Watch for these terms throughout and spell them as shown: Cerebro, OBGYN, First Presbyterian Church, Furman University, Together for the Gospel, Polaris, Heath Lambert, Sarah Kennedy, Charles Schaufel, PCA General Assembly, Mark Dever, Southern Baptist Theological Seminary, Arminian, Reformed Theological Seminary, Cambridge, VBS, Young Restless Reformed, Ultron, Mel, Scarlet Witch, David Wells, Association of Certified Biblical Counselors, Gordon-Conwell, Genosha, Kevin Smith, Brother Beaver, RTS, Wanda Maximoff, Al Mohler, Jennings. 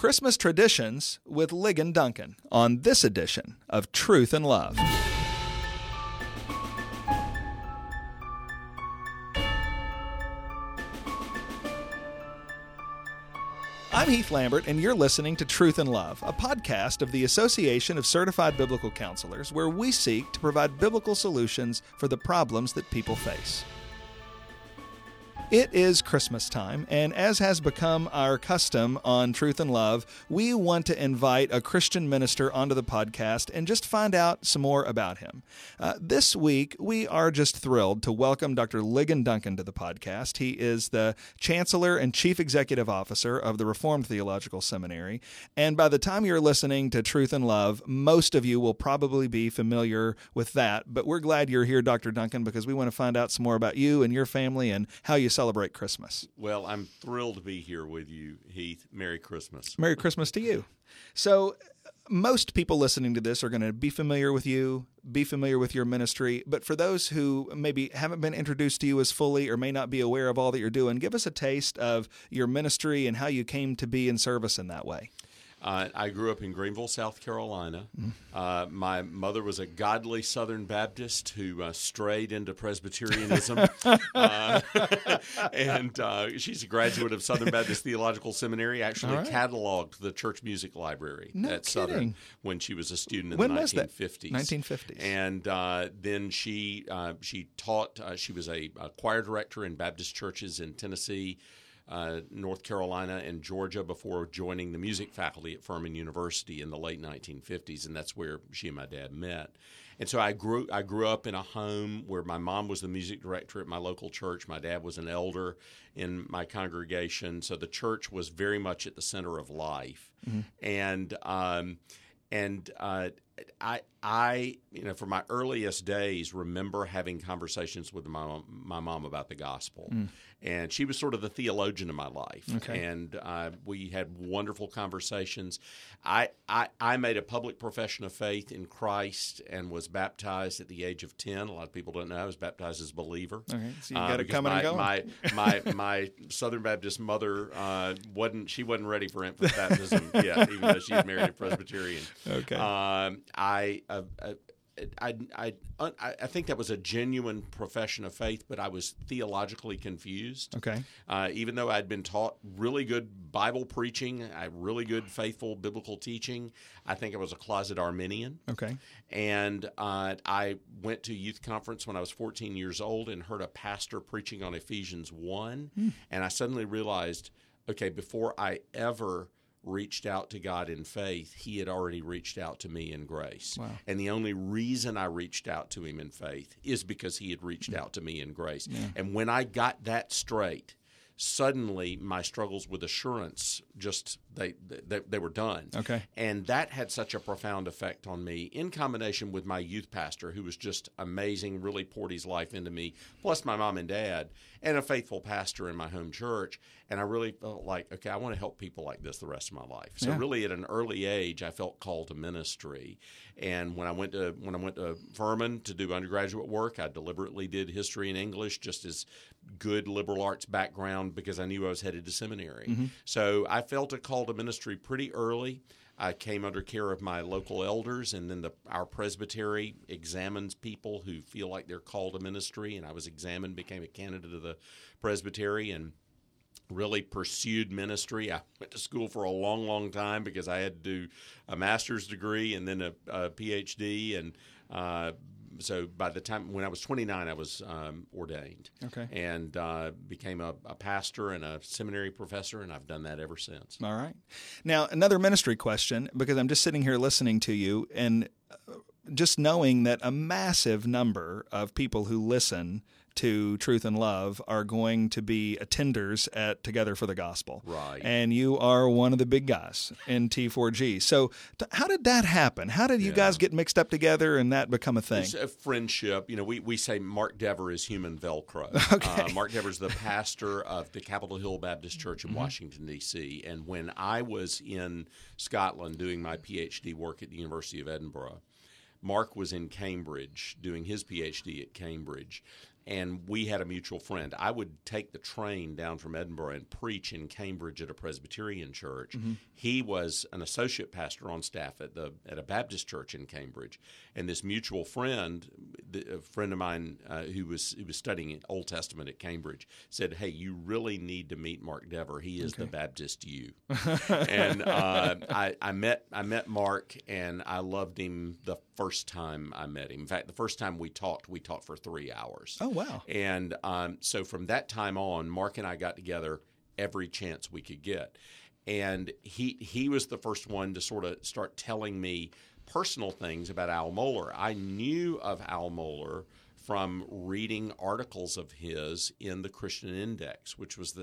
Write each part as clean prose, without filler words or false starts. Christmas Traditions with Ligon Duncan on this edition of Truth and Love. I'm Heath Lambert, and you're listening to Truth and Love, a podcast of the Association of Certified Biblical Counselors, where we seek to provide biblical solutions for the problems that people face. It is Christmas time, and as has become our custom on Truth and Love, we want to invite a Christian minister onto the podcast and just find out some more about him. This week, we are just thrilled to welcome Dr. Ligon Duncan to the podcast. He is the Chancellor and Chief Executive Officer of the Reformed Theological Seminary, and by the time you're listening to Truth and Love, most of you will probably be familiar with that, but we're glad you're here, Dr. Duncan, because we want to find out some more about you and your family and how you celebrate Christmas. Well, I'm thrilled to be here with you, Heath. Merry Christmas. Merry Christmas to you. So most people listening to this are going to be familiar with you, be familiar with your ministry, but for those who maybe haven't been introduced to you as fully or may not be aware of all that you're doing, give us a taste of your ministry and how you came to be in service in that way. I grew up in Greenville, South Carolina. My mother was a godly Southern Baptist who strayed into Presbyterianism. and she's a graduate of Southern Baptist Theological Seminary, actually cataloged the church music library at Southern when she was a student in the 1950s. 1950s. And then she taught, she was a choir director in Baptist churches in Tennessee, North Carolina, and Georgia before joining the music faculty at Furman University in the late 1950s, and that's where she and my dad met. And so I grew up in a home where my mom was the music director at my local church. My dad was an elder in my congregation, so the church was very much at the center of life. Mm-hmm. And I, you know, from my earliest days, remember having conversations with my mom about the gospel. Mm. And she was sort of the theologian of my life. Okay. And we had wonderful conversations. I made a public profession of faith in Christ and was baptized at the age of 10. A lot of people don't know I was baptized as a believer. Okay. So you got to come and go. My Southern Baptist mother, wasn't ready for infant baptism yet, even though she had married a Presbyterian. Okay. I think that was a genuine profession of faith, but I was theologically confused. Okay. Even though I'd been taught really good Bible preaching, really good faithful biblical teaching, I think I was a closet Arminian. Okay. And I went to youth conference when I was 14 years old and heard a pastor preaching on Ephesians 1, and I suddenly realized, okay, before I ever reached out to God in faith, He had already reached out to me in grace. Wow. And the only reason I reached out to Him in faith is because He had reached out to me in grace. Yeah. And when I got that straight, suddenly my struggles with assurance just they were done. Okay. And that had such a profound effect on me, in combination with my youth pastor, who was just amazing, really poured his life into me, plus my mom and dad, and a faithful pastor in my home church. And I really felt like, okay, I want to help people like this the rest of my life. So really at an early age, I felt called to ministry. And when I went to Furman to do undergraduate work, I deliberately did history and English just as good liberal arts background, because I knew I was headed to seminary. Mm-hmm. So I felt a call to ministry pretty early. I came under care of my local elders, and then our presbytery examines people who feel like they're called to ministry, and I was examined, became a candidate of the presbytery, and really pursued ministry. I went to school for a long, long time because I had to do a master's degree and then a PhD, and so by the time when I was 29, I was ordained. Okay. And became a pastor and a seminary professor, and I've done that ever since. All right. Now, another ministry question, because I'm just sitting here listening to you and just knowing that a massive number of people who listen to Truth and Love are going to be attenders at Together for the Gospel. Right. And you are one of the big guys in T4G. So how did that happen? How did you guys get mixed up together and that become a thing? It's a friendship. You know, we say Mark Dever is human Velcro. Okay. Mark Dever is the pastor of the Capitol Hill Baptist Church in Washington, D.C. And when I was in Scotland doing my Ph.D. work at the University of Edinburgh, Mark was in Cambridge doing his Ph.D. at Cambridge. and we had a mutual friend. I would take the train down from Edinburgh and preach in Cambridge at a Presbyterian church. Mm-hmm. He was an associate pastor on staff at a Baptist church in Cambridge. And this mutual friend, a friend of mine who was studying Old Testament at Cambridge, said, "Hey, you really need to meet Mark Dever. He is the Baptist you." And I met Mark, and I loved him the first time I met him. In fact, the first time we talked for 3 hours. Oh, wow. And so from that time on, Mark and I got together every chance we could get. And he was the first one to sort of start telling me personal things about Al Mohler. I knew of Al Mohler from reading articles of his in the Christian Index, which was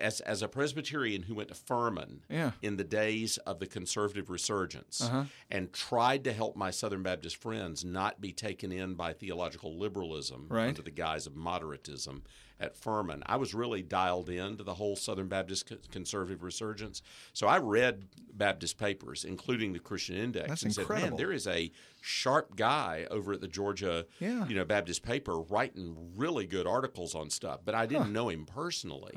as a Presbyterian who went to Furman in the days of the conservative resurgence and tried to help my Southern Baptist friends not be taken in by theological liberalism under the guise of moderatism at Furman. I was really dialed into the whole Southern Baptist conservative resurgence. So I read Baptist papers, including the Christian Index, and said, man, there is a sharp guy over at the Georgia Baptist paper writing really good articles on stuff, but I didn't know him personally.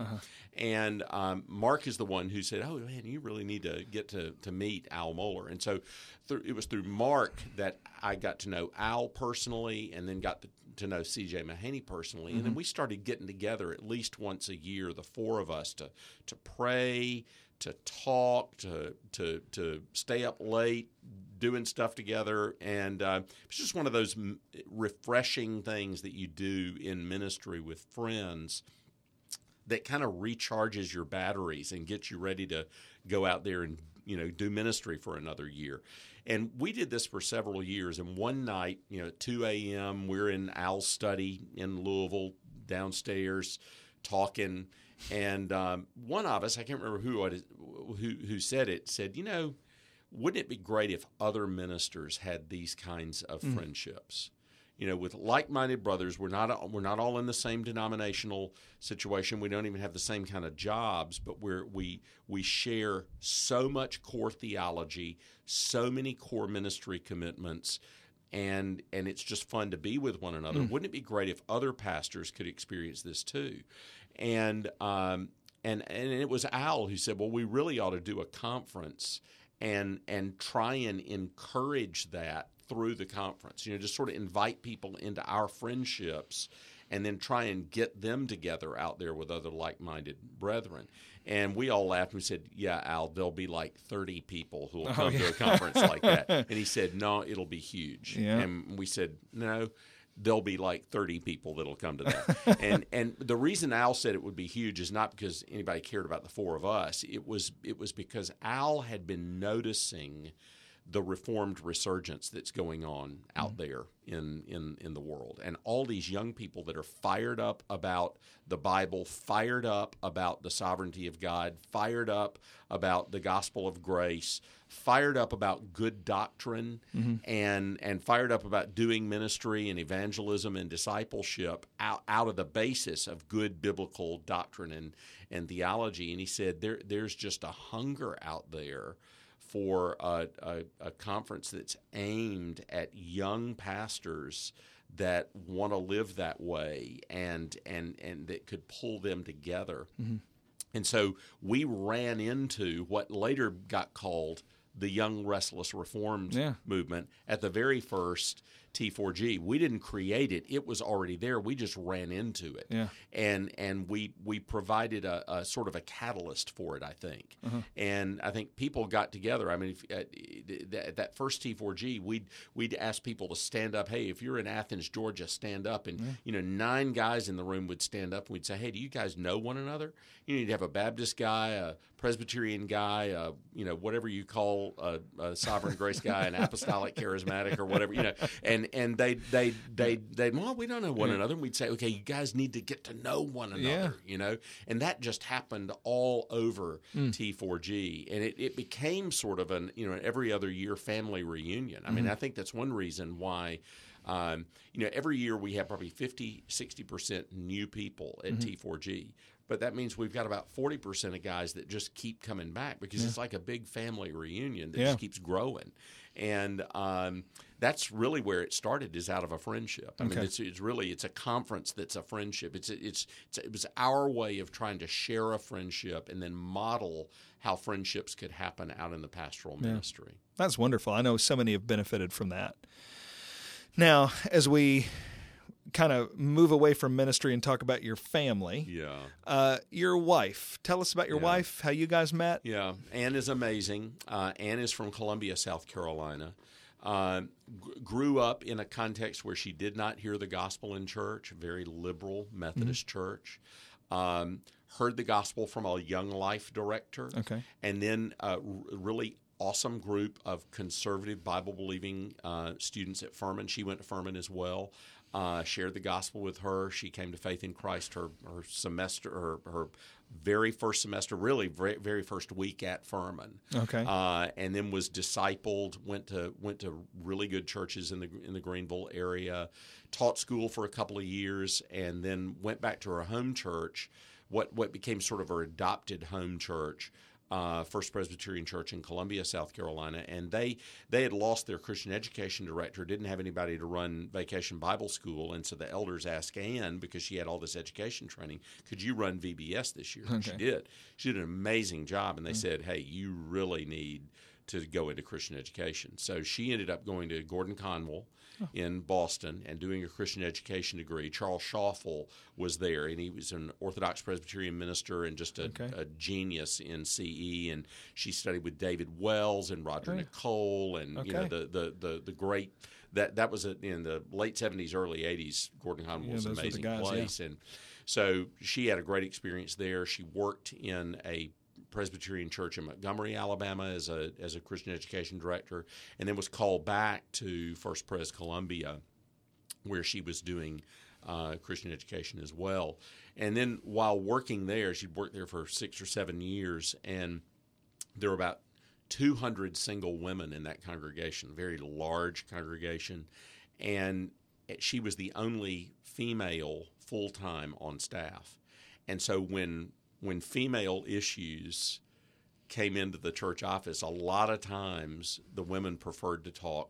And Mark is the one who said, "Oh, man, you really need to get to meet Al Mohler." And so it was through Mark that I got to know Al personally, and then got to know CJ Mahaney personally. And then we started getting together at least once a year, the four of us, to pray, to talk, to stay up late, doing stuff together. And it's just one of those refreshing things that you do in ministry with friends that kind of recharges your batteries and gets you ready to go out there and do ministry for another year. And we did this for several years. And one night, at 2 a.m., we're in Al's study in Louisville, downstairs, talking. And one of us, I can't remember who said it, said, wouldn't it be great if other ministers had these kinds of friendships? With like-minded brothers, we're not all in the same denominational situation. We don't even have the same kind of jobs, but we share so much core theology, so many core ministry commitments, and it's just fun to be with one another. Wouldn't it be great if other pastors could experience this too? And it was Al who said, "Well, we really ought to do a conference and try and encourage that through the conference, just sort of invite people into our friendships and then try and get them together out there with other like-minded brethren." And we all laughed and said, "Yeah, Al, there'll be like 30 people who will come to a conference like that." And he said, "No, it'll be huge." Yeah. And we said, "No, there'll be like 30 people that'll come to that." and the reason Al said it would be huge is not because anybody cared about the four of us. It was because Al had been noticing the Reformed resurgence that's going on out there in the world. And all these young people that are fired up about the Bible, fired up about the sovereignty of God, fired up about the gospel of grace, fired up about good doctrine, and fired up about doing ministry and evangelism and discipleship out of the basis of good biblical doctrine and theology. And he said there's just a hunger out there for a conference that's aimed at young pastors that want to live that way and that could pull them together. And so we ran into what later got called the Young Restless Reformed movement at the very first T4G. We didn't create it. It was already there. We just ran into it. Yeah. And we provided a sort of a catalyst for it, I think. And I think people got together. I mean, at that first T4G, we'd ask people to stand up. Hey, if you're in Athens, Georgia, stand up. And, 9 guys in the room would stand up, and we'd say, "Hey, do you guys know one another?" You'd have a Baptist guy, a Presbyterian guy, whatever you call a Sovereign Grace guy, an Apostolic Charismatic or whatever, And they we don't know one another. And we'd say, "Okay, you guys need to get to know one another," And that just happened all over T4G. And it became sort of an, every other year family reunion. I mean, I think that's one reason why, every year we have probably 50-60% new people at T4G. But that means we've got about 40% of guys that just keep coming back because it's like a big family reunion that just keeps growing. And that's really where it started, is out of a friendship. I mean, it's really a conference that's a friendship. It was our way of trying to share a friendship and then model how friendships could happen out in the pastoral ministry. That's wonderful. I know so many have benefited from that. Now, as we kind of move away from ministry and talk about your family. Yeah. Your wife. Tell us about your wife, how you guys met. Yeah. Ann is amazing. Ann is from Columbia, South Carolina. Grew up in a context where she did not hear the gospel in church, very liberal Methodist church. Heard the gospel from a Young Life director. Okay. And then really awesome group of conservative Bible-believing students at Furman. She went to Furman as well. Shared the gospel with her. She came to faith in Christ her very first semester, really very first week at Furman. Okay. And then was discipled, went to really good churches in the Greenville area, taught school for a couple of years, and then went back to her home church, what became sort of her adopted home church, First Presbyterian Church in Columbia, South Carolina, and they had lost their Christian education director, didn't have anybody to run Vacation Bible School, and so the elders asked Ann, because she had all this education training, could you run VBS this year? Okay. And she did. She did an amazing job, and they said, hey, you really need to go into Christian education. So she ended up going to Gordon-Conwell in Boston and doing a Christian education degree. Charles Schaufel was there, and he was an Orthodox Presbyterian minister and just a genius in CE. And she studied with David Wells and Roger Nicole, and you know the great that was in the late 70s, early 80s. Gordon-Conwell was an amazing place, and so she had a great experience there. She worked in a Presbyterian Church in Montgomery, Alabama, as a Christian education director, and then was called back to First Pres Columbia, where she was doing Christian education as well. And then while working there, she'd worked there for 6 or 7 years, and there were about 200 single women in that congregation, a very large congregation, and she was the only female full-time on staff. And so when female issues came into the church office, a lot of times the women preferred to talk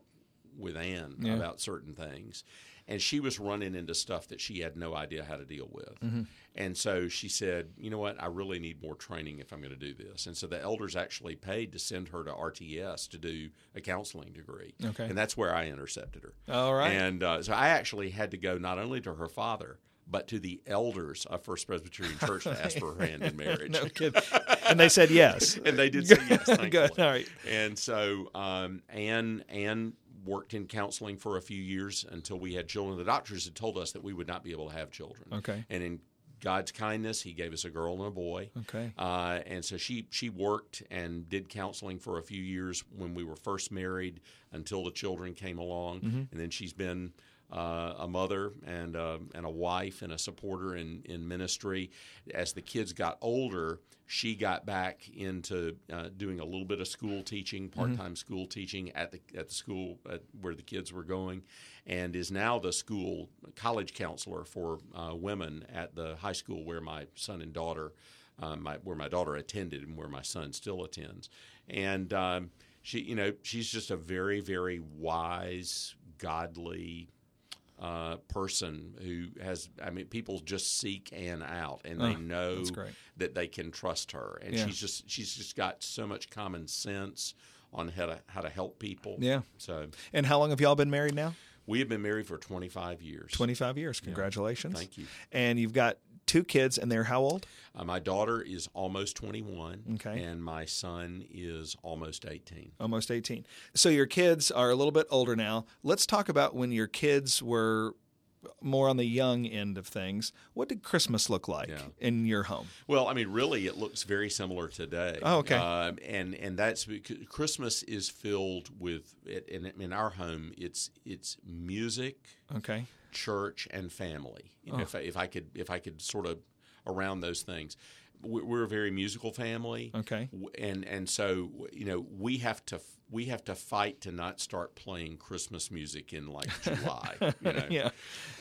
with Ann about certain things. And she was running into stuff that she had no idea how to deal with. Mm-hmm. And so she said, you know what, I really need more training if I'm going to do this. And so the elders actually paid to send her to RTS to do a counseling degree. Okay. And that's where I intercepted her. All right. And so I actually had to go not only to her father, but to the elders of First Presbyterian Church to ask for her hand in marriage. No kidding. And they said yes. And they did say yes, thankfully. Good. All right. And so Ann worked in counseling for a few years until we had children. The doctors had told us that we would not be able to have children. Okay. And in God's kindness, he gave us a girl and a boy. Okay. And so she worked and did counseling for a few years when we were first married until the children came along. Mm-hmm. And then she's been a mother and a wife and a supporter in ministry. As the kids got older, she got back into doing a little bit of school teaching, part-time school teaching at the school where the kids were going, and is now the school college counselor for women at the high school where my son and daughter, where my daughter attended and where my son still attends. And she's just a very, very wise, godly person who has, I mean, people just seek Ann out, and they know that they can trust her. And she's just got so much common sense on how to help people. Yeah. So. And how long have y'all been married now? We have been married for 25 years. 25 years. Congratulations. Yeah. Thank you. And you've got two kids, and they're how old? My daughter is almost 21, and my son is almost 18. Almost 18. So your kids are a little bit older now. Let's talk about when your kids were more on the young end of things. What did Christmas look like in your home? Well, I mean, really, it looks very similar today. Oh, okay. And that's because Christmas is filled with, in our home, it's music, church, and family. You know, if I could sort of around those things. we're a very musical family. Okay. And so, you know, we have to fight to not start playing Christmas music in like July. You know? Yeah.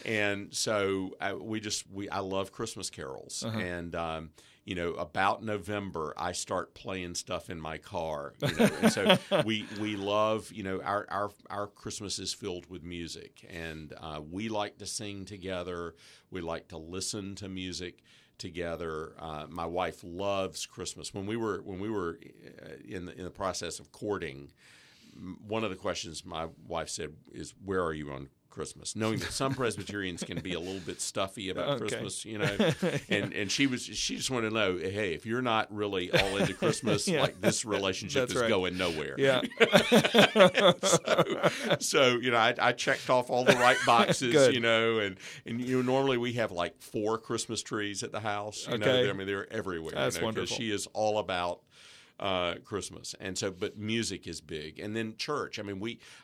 And so I love Christmas carols. Uh-huh. And, you know, about November, I start playing stuff in my car. You know? And so we love, you know, our Christmas is filled with music. And we like to sing together. We like to listen to music together. My wife loves Christmas. When we were in the process of courting, one of the questions my wife said is, "Where are you on Christmas?" Knowing that some Presbyterians can be a little bit stuffy about Christmas, you know, and she just wanted to know, hey, if you're not really all into Christmas, like this relationship is going nowhere. Yeah. so you know, I checked off all the right boxes, you know, and you know, normally we have like 4 Christmas trees at the house. You know, I mean they're everywhere. That's wonderful. She is all about Christmas. And so, but music is big. And then church. I mean,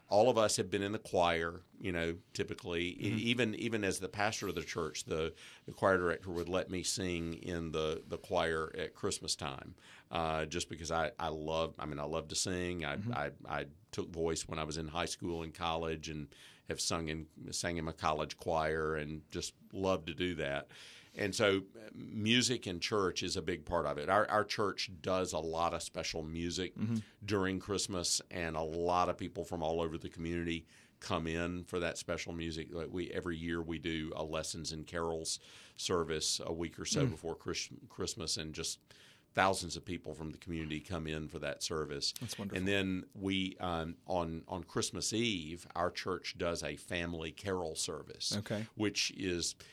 all of us have been in the choir, you know, typically. Mm-hmm. Even as the pastor of the church, the choir director would let me sing in the choir at Christmas time, just because I love to sing. Mm-hmm. I took voice when I was in high school and college and have sang in my college choir and just love to do that. And so music and church is a big part of it. Our church does a lot of special music mm-hmm. during Christmas, and a lot of people from all over the community come in for that special music. Every year we do a Lessons and Carols service a week or so mm-hmm. before Christmas, and just thousands of people from the community come in for that service. That's wonderful. And then we, on Christmas Eve, our church does a family carol service, which is –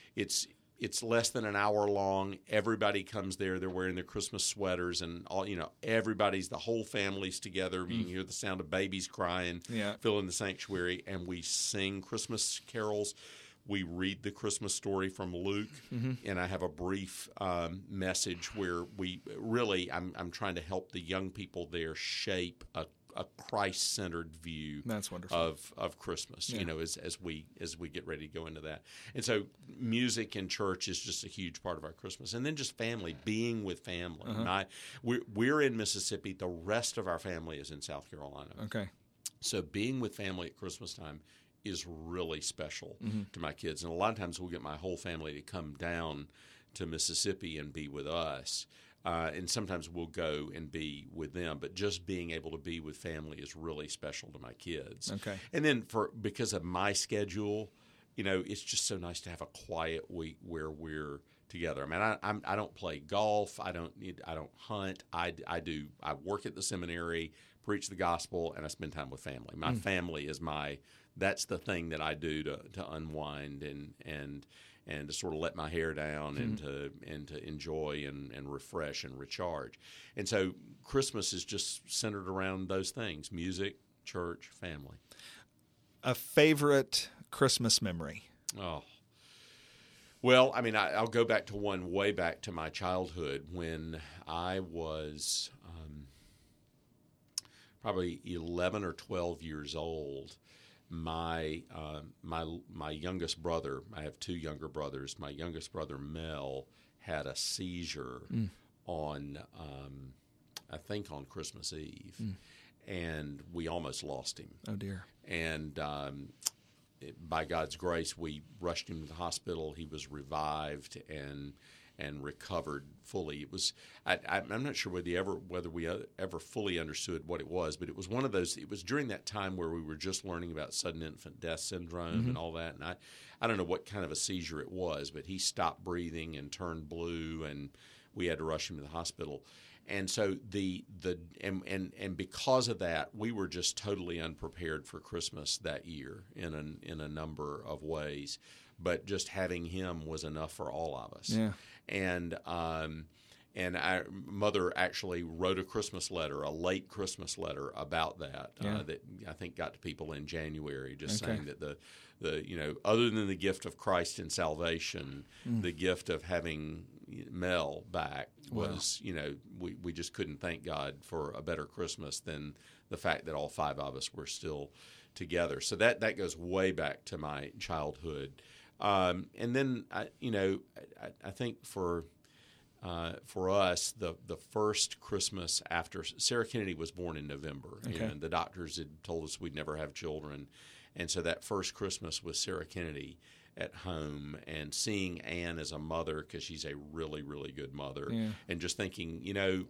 it's less than an hour long. Everybody comes there. They're wearing their Christmas sweaters and all, you know, the whole family's together. Mm. You can hear the sound of babies crying, filling the sanctuary. And we sing Christmas carols. We read the Christmas story from Luke, mm-hmm. and I have a brief message where I'm trying to help the young people there shape a Christ-centered view of Christmas, you know, as we get ready to go into that. And so music and church is just a huge part of our Christmas. And then just family, being with family. Uh-huh. We're in Mississippi. The rest of our family is in South Carolina. Okay. So being with family at Christmas time is really special mm-hmm. to my kids. And a lot of times we'll get my whole family to come down to Mississippi and be with us. And sometimes we'll go and be with them, but just being able to be with family is really special to my kids. Okay. And then because of my schedule, you know, it's just so nice to have a quiet week where we're together. I mean, I don't play golf. I don't hunt. I work at the seminary, preach the gospel, and I spend time with family. My family is that's the thing that I do to unwind and to sort of let my hair down and to enjoy and refresh and recharge. And so Christmas is just centered around those things: music, church, family. A favorite Christmas memory? Oh. Well, I mean, I'll go back to one way back to my childhood when I was probably 11 or 12 years old. My youngest brother, I have 2 younger brothers. My youngest brother Mel had a seizure on I think on Christmas Eve, and we almost lost him. Oh dear! And by God's grace, we rushed him to the hospital. He was revived and recovered fully. It was I'm not sure whether we ever fully understood what it was, but it was one of those. It was during that time where we were just learning about sudden infant death syndrome and all that. And I don't know what kind of a seizure it was, but he stopped breathing and turned blue, and we had to rush him to the hospital. And so and because of that, we were just totally unprepared for Christmas that year in a number of ways. But just having him was enough for all of us. Yeah. And our mother actually wrote a late Christmas letter about that that I think got to people in January, just saying that the you know, other than the gift of Christ and salvation, the gift of having Mel back was, you know, we just couldn't thank God for a better Christmas than the fact that all 5 of us were still together. So that goes way back to my childhood. And then I think for for us, the first Christmas after Sarah Kennedy was born in November, okay. and the doctors had told us we'd never have children, and so that first Christmas was Sarah Kennedy at home, and seeing Anne as a mother, because she's a really, really good mother, yeah. and just thinking, you know,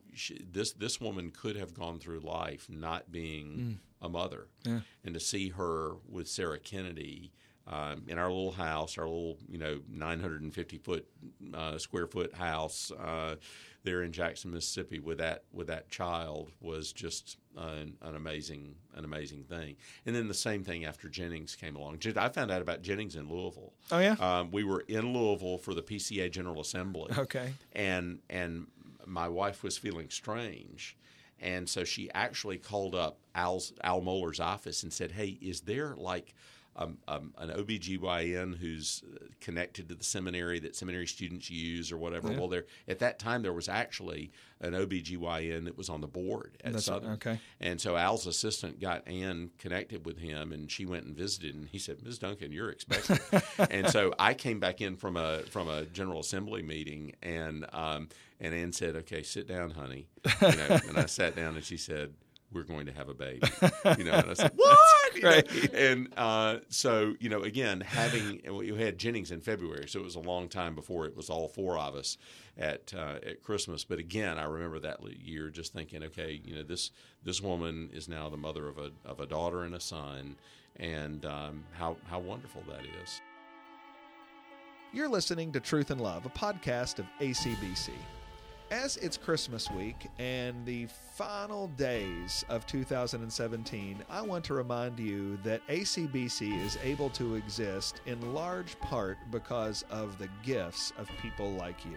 this woman could have gone through life not being a mother, yeah. and to see her with Sarah Kennedy in our little house, our little, you know, 950-foot square foot house there in Jackson, Mississippi, with that child was just an amazing thing. And then the same thing after Jennings came along. I found out about Jennings in Louisville. Oh yeah, we were in Louisville for the PCA General Assembly. Okay, and my wife was feeling strange. And so she actually called up Al Mohler's office and said, "Hey, is there like an OBGYN who's connected to the seminary that seminary students use or whatever?" Yeah. Well, there at that time there was actually an OBGYN that was on the board at Southern. Okay. And so Al's assistant got Ann connected with him, and she went and visited, and he said, "Ms. Duncan, you're expected." And so I came back in from a General Assembly meeting, and Ann said, "Okay, sit down, honey." You know, and I sat down, and she said, "We're going to have a baby," you know, and I said, "What?" You know? And so, you know, again, we had Jennings in February, so it was a long time before it was all four of us at Christmas. But again, I remember that year just thinking, okay, you know, this woman is now the mother of a daughter and a son, and how wonderful that is. You're listening to Truth and Love, a podcast of ACBC. As it's Christmas week and the final days of 2017, I want to remind you that ACBC is able to exist in large part because of the gifts of people like you.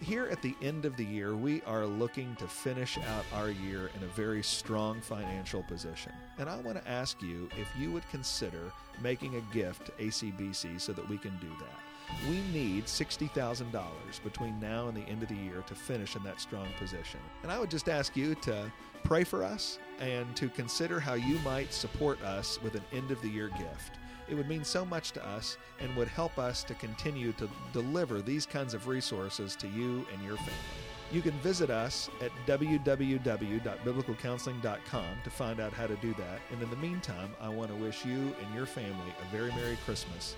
Here at the end of the year, we are looking to finish out our year in a very strong financial position. And I want to ask you if you would consider making a gift to ACBC so that we can do that. We need $60,000 between now and the end of the year to finish in that strong position. And I would just ask you to pray for us and to consider how you might support us with an end-of-the-year gift. It would mean so much to us and would help us to continue to deliver these kinds of resources to you and your family. You can visit us at www.biblicalcounseling.com to find out how to do that. And in the meantime, I want to wish you and your family a very Merry Christmas